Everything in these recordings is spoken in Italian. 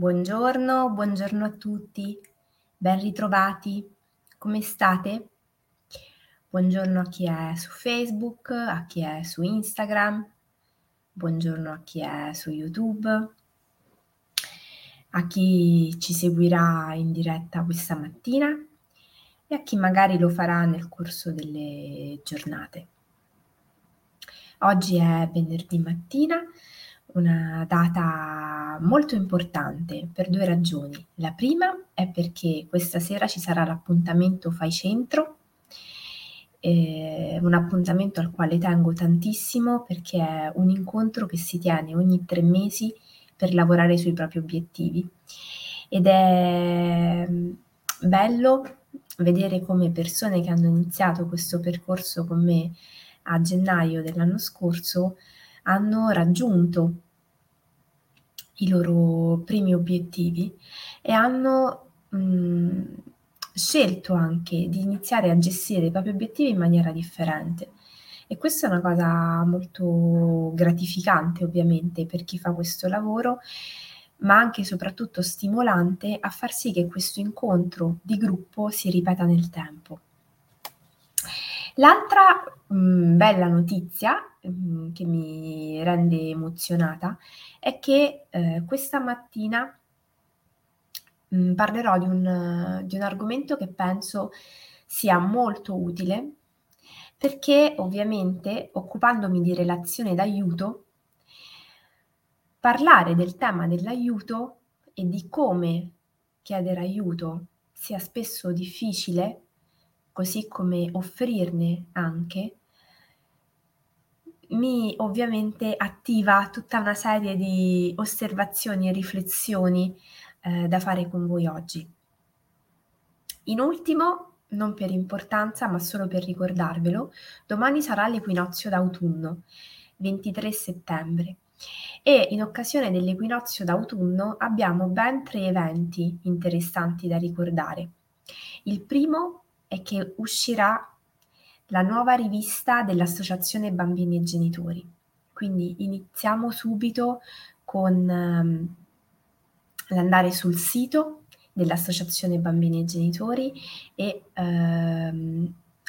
Buongiorno, buongiorno a tutti, ben ritrovati, come state? Buongiorno a chi è su Facebook, a chi è su Instagram, buongiorno a chi è su YouTube, a chi ci seguirà in diretta questa mattina e a chi magari lo farà nel corso delle giornate. Oggi è venerdì mattina, una data molto importante per due ragioni. La prima è perché questa sera ci sarà l'appuntamento Fai Centro, un appuntamento al quale tengo tantissimo perché è un incontro che si tiene ogni 3 mesi per lavorare sui propri obiettivi ed è bello vedere come persone che hanno iniziato questo percorso con me a gennaio dell'anno scorso hanno raggiunto i loro primi obiettivi e hanno scelto anche di iniziare a gestire i propri obiettivi in maniera differente. E questa è una cosa molto gratificante ovviamente per chi fa questo lavoro, ma anche e soprattutto stimolante a far sì che questo incontro di gruppo si ripeta nel tempo. L'altra bella notizia che mi rende emozionata è che questa mattina parlerò di un argomento che penso sia molto utile, perché ovviamente occupandomi di relazione d'aiuto, parlare del tema dell'aiuto e di come chiedere aiuto sia spesso difficile, così come offrirne anche, mi ovviamente attiva tutta una serie di osservazioni e riflessioni da fare con voi oggi. In ultimo, non per importanza, ma solo per ricordarvelo, domani sarà l'equinozio d'autunno, 23 settembre, e in occasione dell'equinozio d'autunno abbiamo ben 3 eventi interessanti da ricordare. Il primo è che uscirà la nuova rivista dell'Associazione Bambini e Genitori. Quindi iniziamo subito con l'andare sul sito dell'Associazione Bambini e Genitori e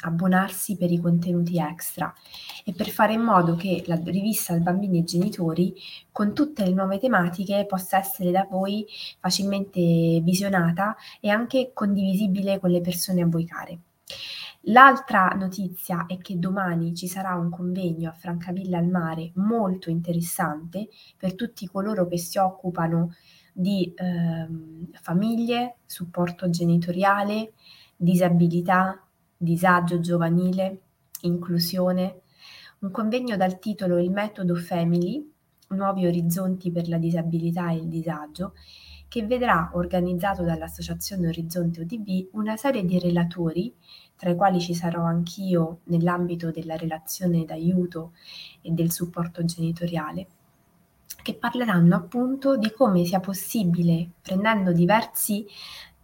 abbonarsi per i contenuti extra e per fare in modo che la rivista Bambini e Genitori, con tutte le nuove tematiche, possa essere da voi facilmente visionata e anche condivisibile con le persone a voi care. L'altra notizia è che domani ci sarà un convegno a Francavilla al Mare molto interessante per tutti coloro che si occupano di famiglie, supporto genitoriale, disabilità, disagio giovanile, inclusione. Un convegno dal titolo Il Metodo Family, nuovi orizzonti per la disabilità e il disagio, che vedrà organizzato dall'Associazione Orizzonte ODB una serie di relatori, tra i quali ci sarò anch'io nell'ambito della relazione d'aiuto e del supporto genitoriale, che parleranno appunto di come sia possibile, prendendo diversi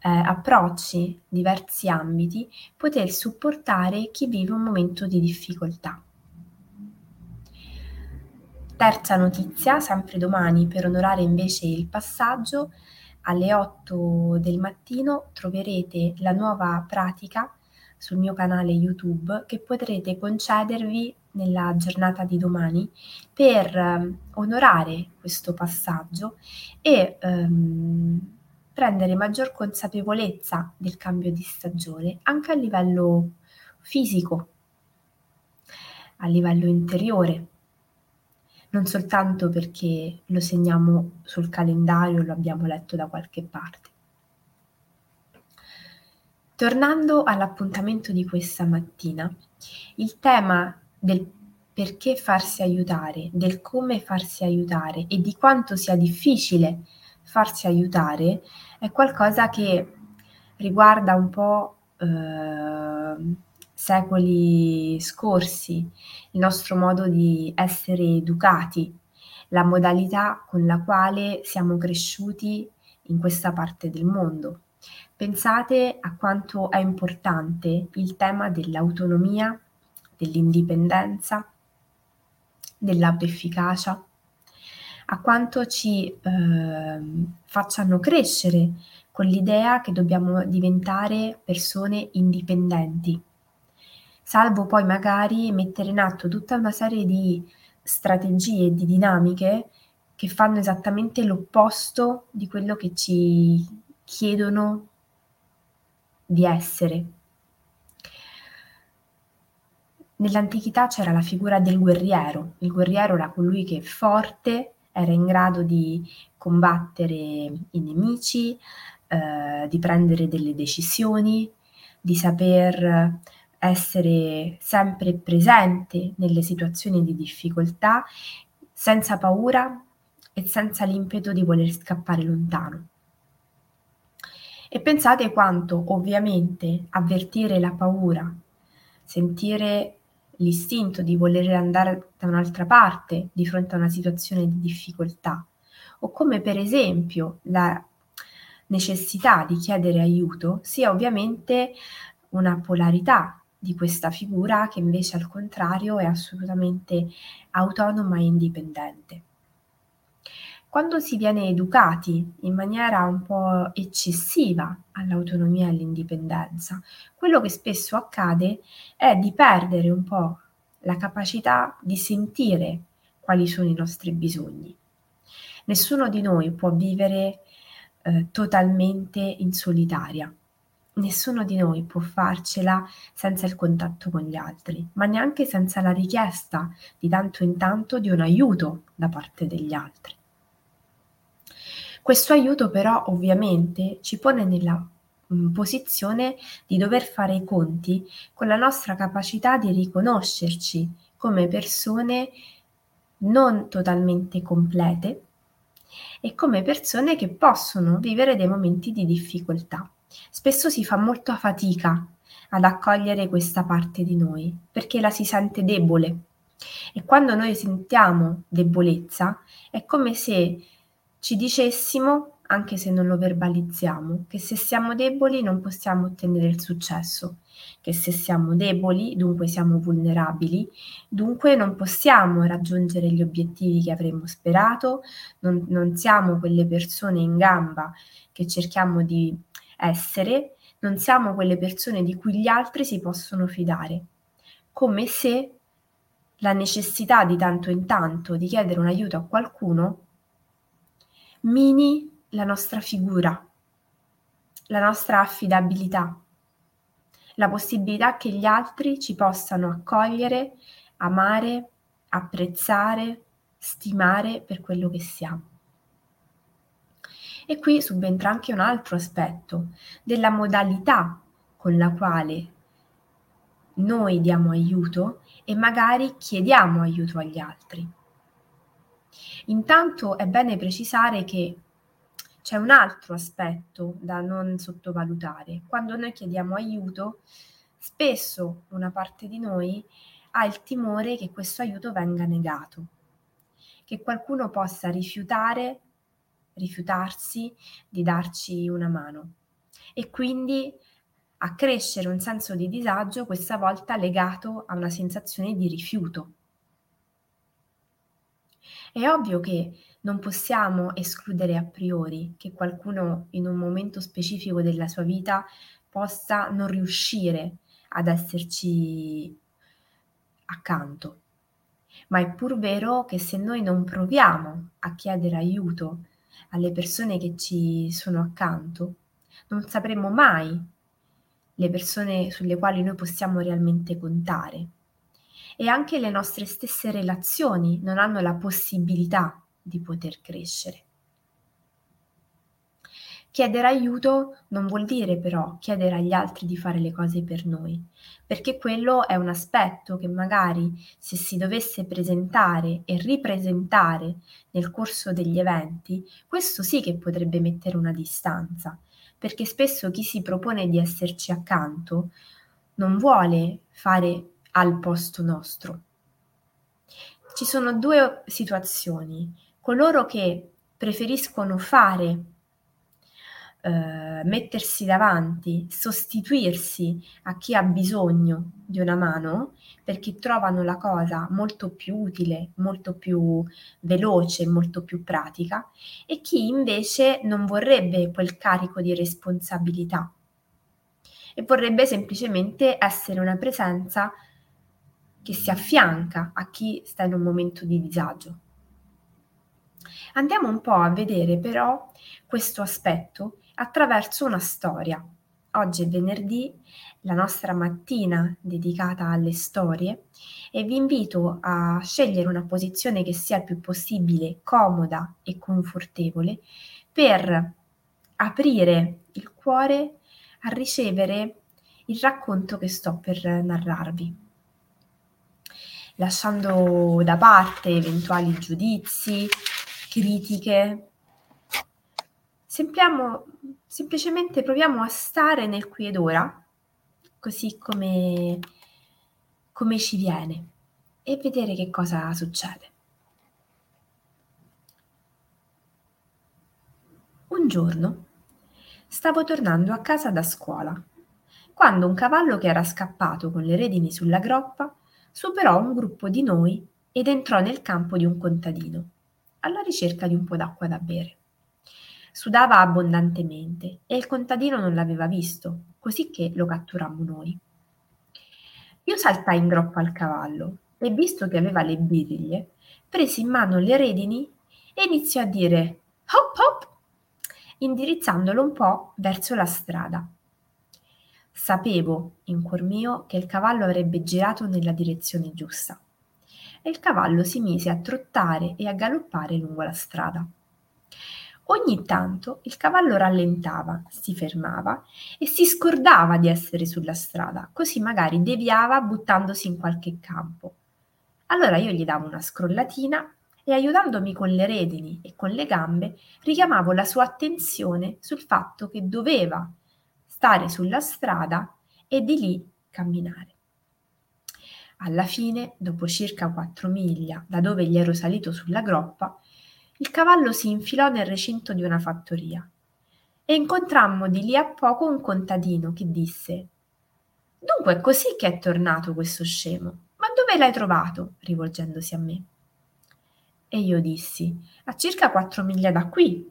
approcci, diversi ambiti, poter supportare chi vive un momento di difficoltà. Terza notizia, sempre domani, per onorare invece il passaggio, alle 8 del mattino troverete la nuova pratica sul mio canale YouTube che potrete concedervi nella giornata di domani per onorare questo passaggio e prendere maggior consapevolezza del cambio di stagione anche a livello fisico, a livello interiore, non soltanto perché lo segniamo sul calendario, lo abbiamo letto da qualche parte. Tornando all'appuntamento di questa mattina, il tema del perché farsi aiutare, del come farsi aiutare e di quanto sia difficile farsi aiutare è qualcosa che riguarda un po' secoli scorsi, il nostro modo di essere educati, la modalità con la quale siamo cresciuti in questa parte del mondo. Pensate a quanto è importante il tema dell'autonomia, dell'indipendenza, dell'autoefficacia, a quanto ci facciano crescere con l'idea che dobbiamo diventare persone indipendenti, salvo poi magari mettere in atto tutta una serie di strategie, di dinamiche che fanno esattamente l'opposto di quello che ci chiedono di essere. Nell'antichità c'era la figura del guerriero. Il guerriero era colui che forte era in grado di combattere i nemici, di prendere delle decisioni, di saper essere sempre presente nelle situazioni di difficoltà, senza paura e senza l'impeto di voler scappare lontano. E pensate quanto ovviamente avvertire la paura, sentire l'istinto di voler andare da un'altra parte di fronte a una situazione di difficoltà, o come per esempio la necessità di chiedere aiuto, sia ovviamente una polarità di questa figura che invece al contrario è assolutamente autonoma e indipendente. Quando si viene educati in maniera un po' eccessiva all'autonomia e all'indipendenza, quello che spesso accade è di perdere un po' la capacità di sentire quali sono i nostri bisogni. Nessuno di noi può vivere totalmente in solitaria. Nessuno di noi può farcela senza il contatto con gli altri, ma neanche senza la richiesta di tanto in tanto di un aiuto da parte degli altri. Questo aiuto però ovviamente ci pone nella posizione di dover fare i conti con la nostra capacità di riconoscerci come persone non totalmente complete e come persone che possono vivere dei momenti di difficoltà. Spesso si fa molta fatica ad accogliere questa parte di noi perché la si sente debole, e quando noi sentiamo debolezza è come se ci dicessimo, anche se non lo verbalizziamo, che se siamo deboli non possiamo ottenere il successo, che se siamo deboli dunque siamo vulnerabili, dunque non possiamo raggiungere gli obiettivi che avremmo sperato, non siamo quelle persone in gamba che cerchiamo di essere, non siamo quelle persone di cui gli altri si possono fidare, come se la necessità di tanto in tanto di chiedere un aiuto a qualcuno mini la nostra figura, la nostra affidabilità, la possibilità che gli altri ci possano accogliere, amare, apprezzare, stimare per quello che siamo. E qui subentra anche un altro aspetto della modalità con la quale noi diamo aiuto e magari chiediamo aiuto agli altri. Intanto è bene precisare che c'è un altro aspetto da non sottovalutare. Quando noi chiediamo aiuto, spesso una parte di noi ha il timore che questo aiuto venga negato, che qualcuno possa rifiutarsi di darci una mano, e quindi accrescere un senso di disagio, questa volta legato a una sensazione di rifiuto. È ovvio che non possiamo escludere a priori che qualcuno in un momento specifico della sua vita possa non riuscire ad esserci accanto, ma è pur vero che se noi non proviamo a chiedere aiuto alle persone che ci sono accanto, non sapremo mai le persone sulle quali noi possiamo realmente contare, e anche le nostre stesse relazioni non hanno la possibilità di poter crescere. Chiedere aiuto non vuol dire però chiedere agli altri di fare le cose per noi, perché quello è un aspetto che magari se si dovesse presentare e ripresentare nel corso degli eventi, questo sì che potrebbe mettere una distanza, perché spesso chi si propone di esserci accanto non vuole fare al posto nostro. Ci sono due situazioni: coloro che preferiscono fare mettersi davanti, sostituirsi a chi ha bisogno di una mano, perché trovano la cosa molto più utile, molto più veloce, molto più pratica, e chi invece non vorrebbe quel carico di responsabilità e vorrebbe semplicemente essere una presenza che si affianca a chi sta in un momento di disagio. Andiamo un po' a vedere però questo aspetto attraverso una storia. Oggi è venerdì, la nostra mattina dedicata alle storie, e vi invito a scegliere una posizione che sia il più possibile comoda e confortevole per aprire il cuore a ricevere il racconto che sto per narrarvi, lasciando da parte eventuali giudizi, critiche. Semplicemente proviamo a stare nel qui ed ora, così come ci viene, e vedere che cosa succede. Un giorno stavo tornando a casa da scuola, quando un cavallo che era scappato con le redini sulla groppa superò un gruppo di noi ed entrò nel campo di un contadino, alla ricerca di un po' d'acqua da bere. Sudava abbondantemente e il contadino non l'aveva visto, cosicché lo catturammo noi. Io saltai in groppa al cavallo e, visto che aveva le briglie, presi in mano le redini e iniziò a dire «hop hop», indirizzandolo un po' verso la strada. Sapevo in cuor mio che il cavallo avrebbe girato nella direzione giusta, e il cavallo si mise a trottare e a galoppare lungo la strada. Ogni tanto il cavallo rallentava, si fermava e si scordava di essere sulla strada, così magari deviava buttandosi in qualche campo. Allora io gli davo una scrollatina e, aiutandomi con le redini e con le gambe, richiamavo la sua attenzione sul fatto che doveva stare sulla strada e di lì camminare. Alla fine, dopo circa 4 miglia da dove gli ero salito sulla groppa, il cavallo si infilò nel recinto di una fattoria e incontrammo di lì a poco un contadino che disse: «Dunque è così che è tornato questo scemo, ma dove l'hai trovato?» rivolgendosi a me. E io dissi: «A circa 4 miglia da qui».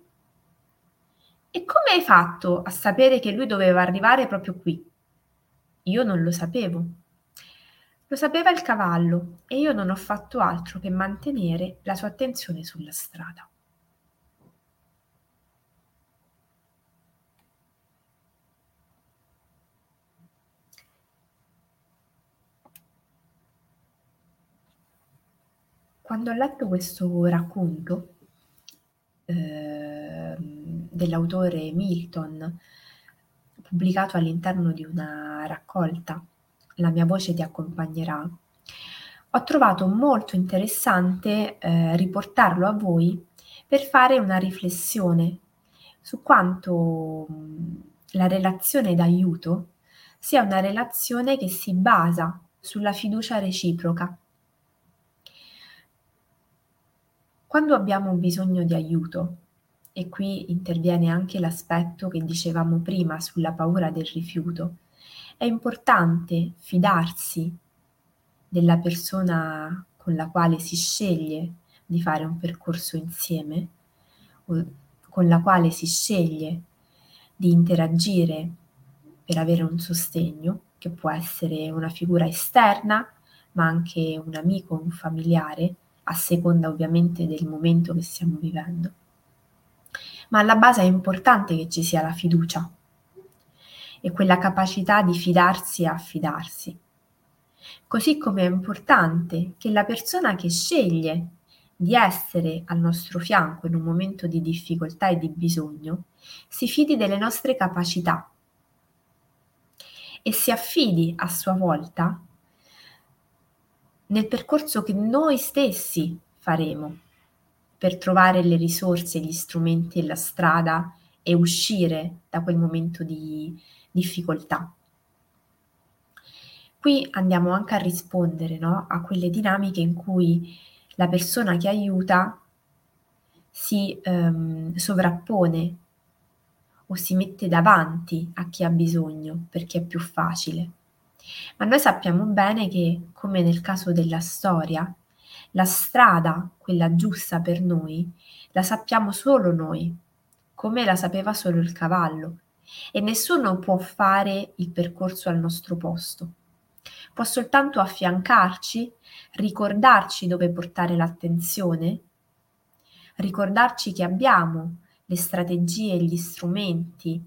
«E come hai fatto a sapere che lui doveva arrivare proprio qui?» «Io non lo sapevo». Lo sapeva il cavallo e io non ho fatto altro che mantenere la sua attenzione sulla strada. Quando ho letto questo racconto, dell'autore Milton, pubblicato all'interno di una raccolta, La mia voce ti accompagnerà, ho trovato molto interessante riportarlo a voi per fare una riflessione su quanto la relazione d'aiuto sia una relazione che si basa sulla fiducia reciproca. Quando abbiamo bisogno di aiuto, e qui interviene anche l'aspetto che dicevamo prima sulla paura del rifiuto, è importante fidarsi della persona con la quale si sceglie di fare un percorso insieme, o con la quale si sceglie di interagire per avere un sostegno, che può essere una figura esterna, ma anche un amico, un familiare, a seconda ovviamente del momento che stiamo vivendo. Ma alla base è importante che ci sia la fiducia e quella capacità di fidarsi e affidarsi. Così come è importante che la persona che sceglie di essere al nostro fianco in un momento di difficoltà e di bisogno si fidi delle nostre capacità e si affidi a sua volta nel percorso che noi stessi faremo per trovare le risorse, gli strumenti e la strada e uscire da quel momento di difficoltà. Qui andiamo anche a rispondere, no? A quelle dinamiche in cui la persona che aiuta si sovrappone o si mette davanti a chi ha bisogno perché è più facile. Ma noi sappiamo bene che, come nel caso della storia, la strada, quella giusta per noi, la sappiamo solo noi, come la sapeva solo il cavallo, e nessuno può fare il percorso al nostro posto. Può soltanto affiancarci, ricordarci dove portare l'attenzione, ricordarci che abbiamo le strategie, gli strumenti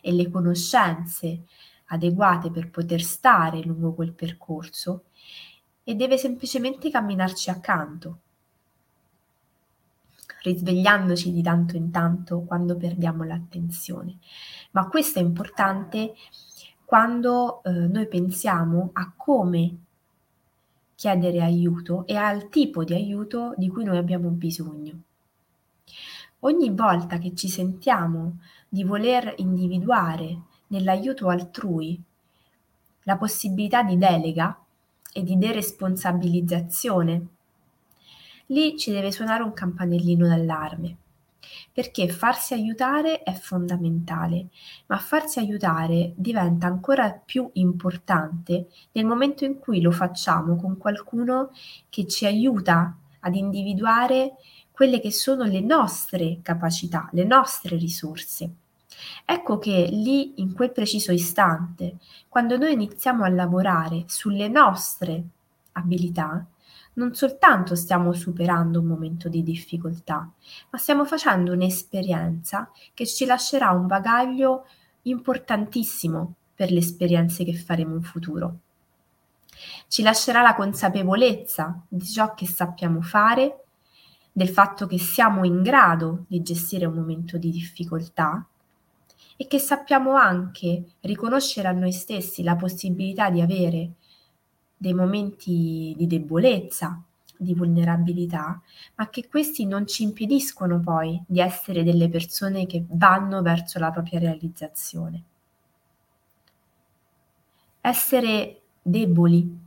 e le conoscenze adeguate per poter stare lungo quel percorso, e deve semplicemente camminarci accanto, risvegliandoci di tanto in tanto quando perdiamo l'attenzione. Ma questo è importante quando noi pensiamo a come chiedere aiuto e al tipo di aiuto di cui noi abbiamo bisogno. Ogni volta che ci sentiamo di voler individuare nell'aiuto altrui la possibilità di delega e di deresponsabilizzazione, lì ci deve suonare un campanellino d'allarme, perché farsi aiutare è fondamentale, ma farsi aiutare diventa ancora più importante nel momento in cui lo facciamo con qualcuno che ci aiuta ad individuare quelle che sono le nostre capacità, le nostre risorse. Ecco che lì, in quel preciso istante, quando noi iniziamo a lavorare sulle nostre abilità, non soltanto stiamo superando un momento di difficoltà, ma stiamo facendo un'esperienza che ci lascerà un bagaglio importantissimo per le esperienze che faremo in futuro. Ci lascerà la consapevolezza di ciò che sappiamo fare, del fatto che siamo in grado di gestire un momento di difficoltà e che sappiamo anche riconoscere a noi stessi la possibilità di avere dei momenti di debolezza, di vulnerabilità, ma che questi non ci impediscono poi di essere delle persone che vanno verso la propria realizzazione. Essere deboli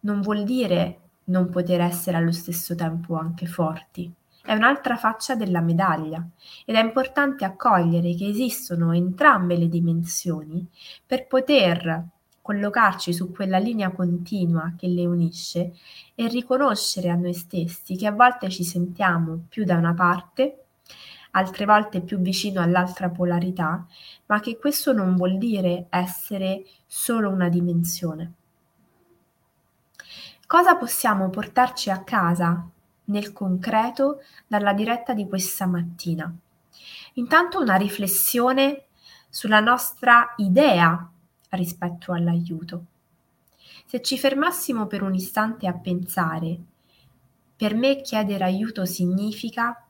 non vuol dire non poter essere allo stesso tempo anche forti. È un'altra faccia della medaglia ed è importante accogliere che esistono entrambe le dimensioni per poter collocarci su quella linea continua che le unisce e riconoscere a noi stessi che a volte ci sentiamo più da una parte, altre volte più vicino all'altra polarità, ma che questo non vuol dire essere solo una dimensione. Cosa possiamo portarci a casa nel concreto dalla diretta di questa mattina? Intanto una riflessione sulla nostra idea rispetto all'aiuto. Se ci fermassimo per un istante a pensare, per me chiedere aiuto significa...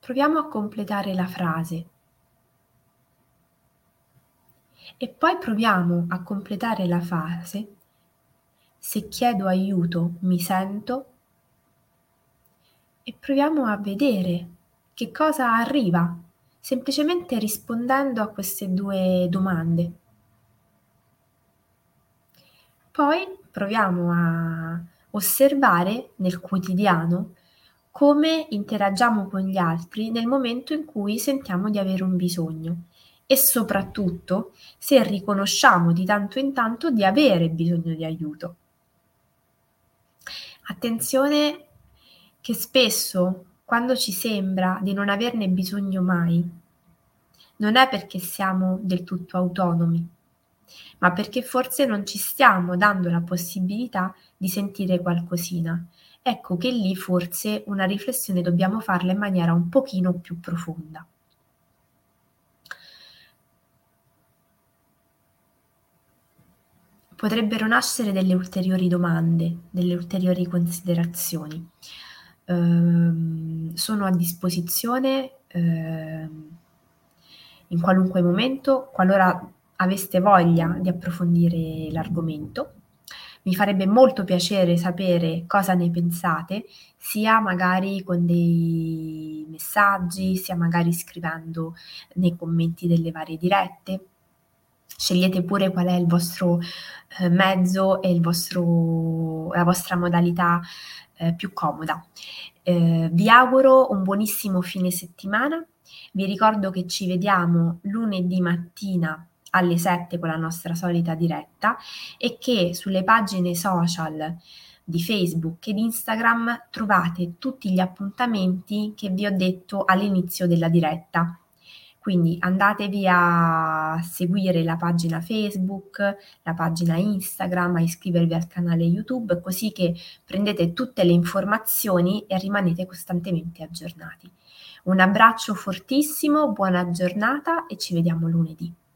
Proviamo a completare la frase e poi proviamo a completare la frase: se chiedo aiuto mi sento, e proviamo a vedere che cosa arriva semplicemente rispondendo a queste due domande. Poi proviamo a osservare nel quotidiano come interagiamo con gli altri nel momento in cui sentiamo di avere un bisogno e soprattutto se riconosciamo di tanto in tanto di avere bisogno di aiuto. Attenzione che spesso, quando ci sembra di non averne bisogno mai, non è perché siamo del tutto autonomi, ma perché forse non ci stiamo dando la possibilità di sentire qualcosina. Ecco che lì forse una riflessione dobbiamo farla in maniera un pochino più profonda. Potrebbero nascere delle ulteriori domande, delle ulteriori considerazioni. Sono a disposizione in qualunque momento, qualora aveste voglia di approfondire l'argomento. Mi farebbe molto piacere sapere cosa ne pensate, sia magari con dei messaggi, sia magari scrivendo nei commenti delle varie dirette. Scegliete pure qual è il vostro mezzo e la vostra modalità più comoda. Vi auguro un buonissimo fine settimana, vi ricordo che ci vediamo lunedì mattina alle 7 con la nostra solita diretta e che sulle pagine social di Facebook e di Instagram trovate tutti gli appuntamenti che vi ho detto all'inizio della diretta. Quindi andatevi a seguire la pagina Facebook, la pagina Instagram, a iscrivervi al canale YouTube, così che prendete tutte le informazioni e rimanete costantemente aggiornati. Un abbraccio fortissimo, buona giornata e ci vediamo lunedì.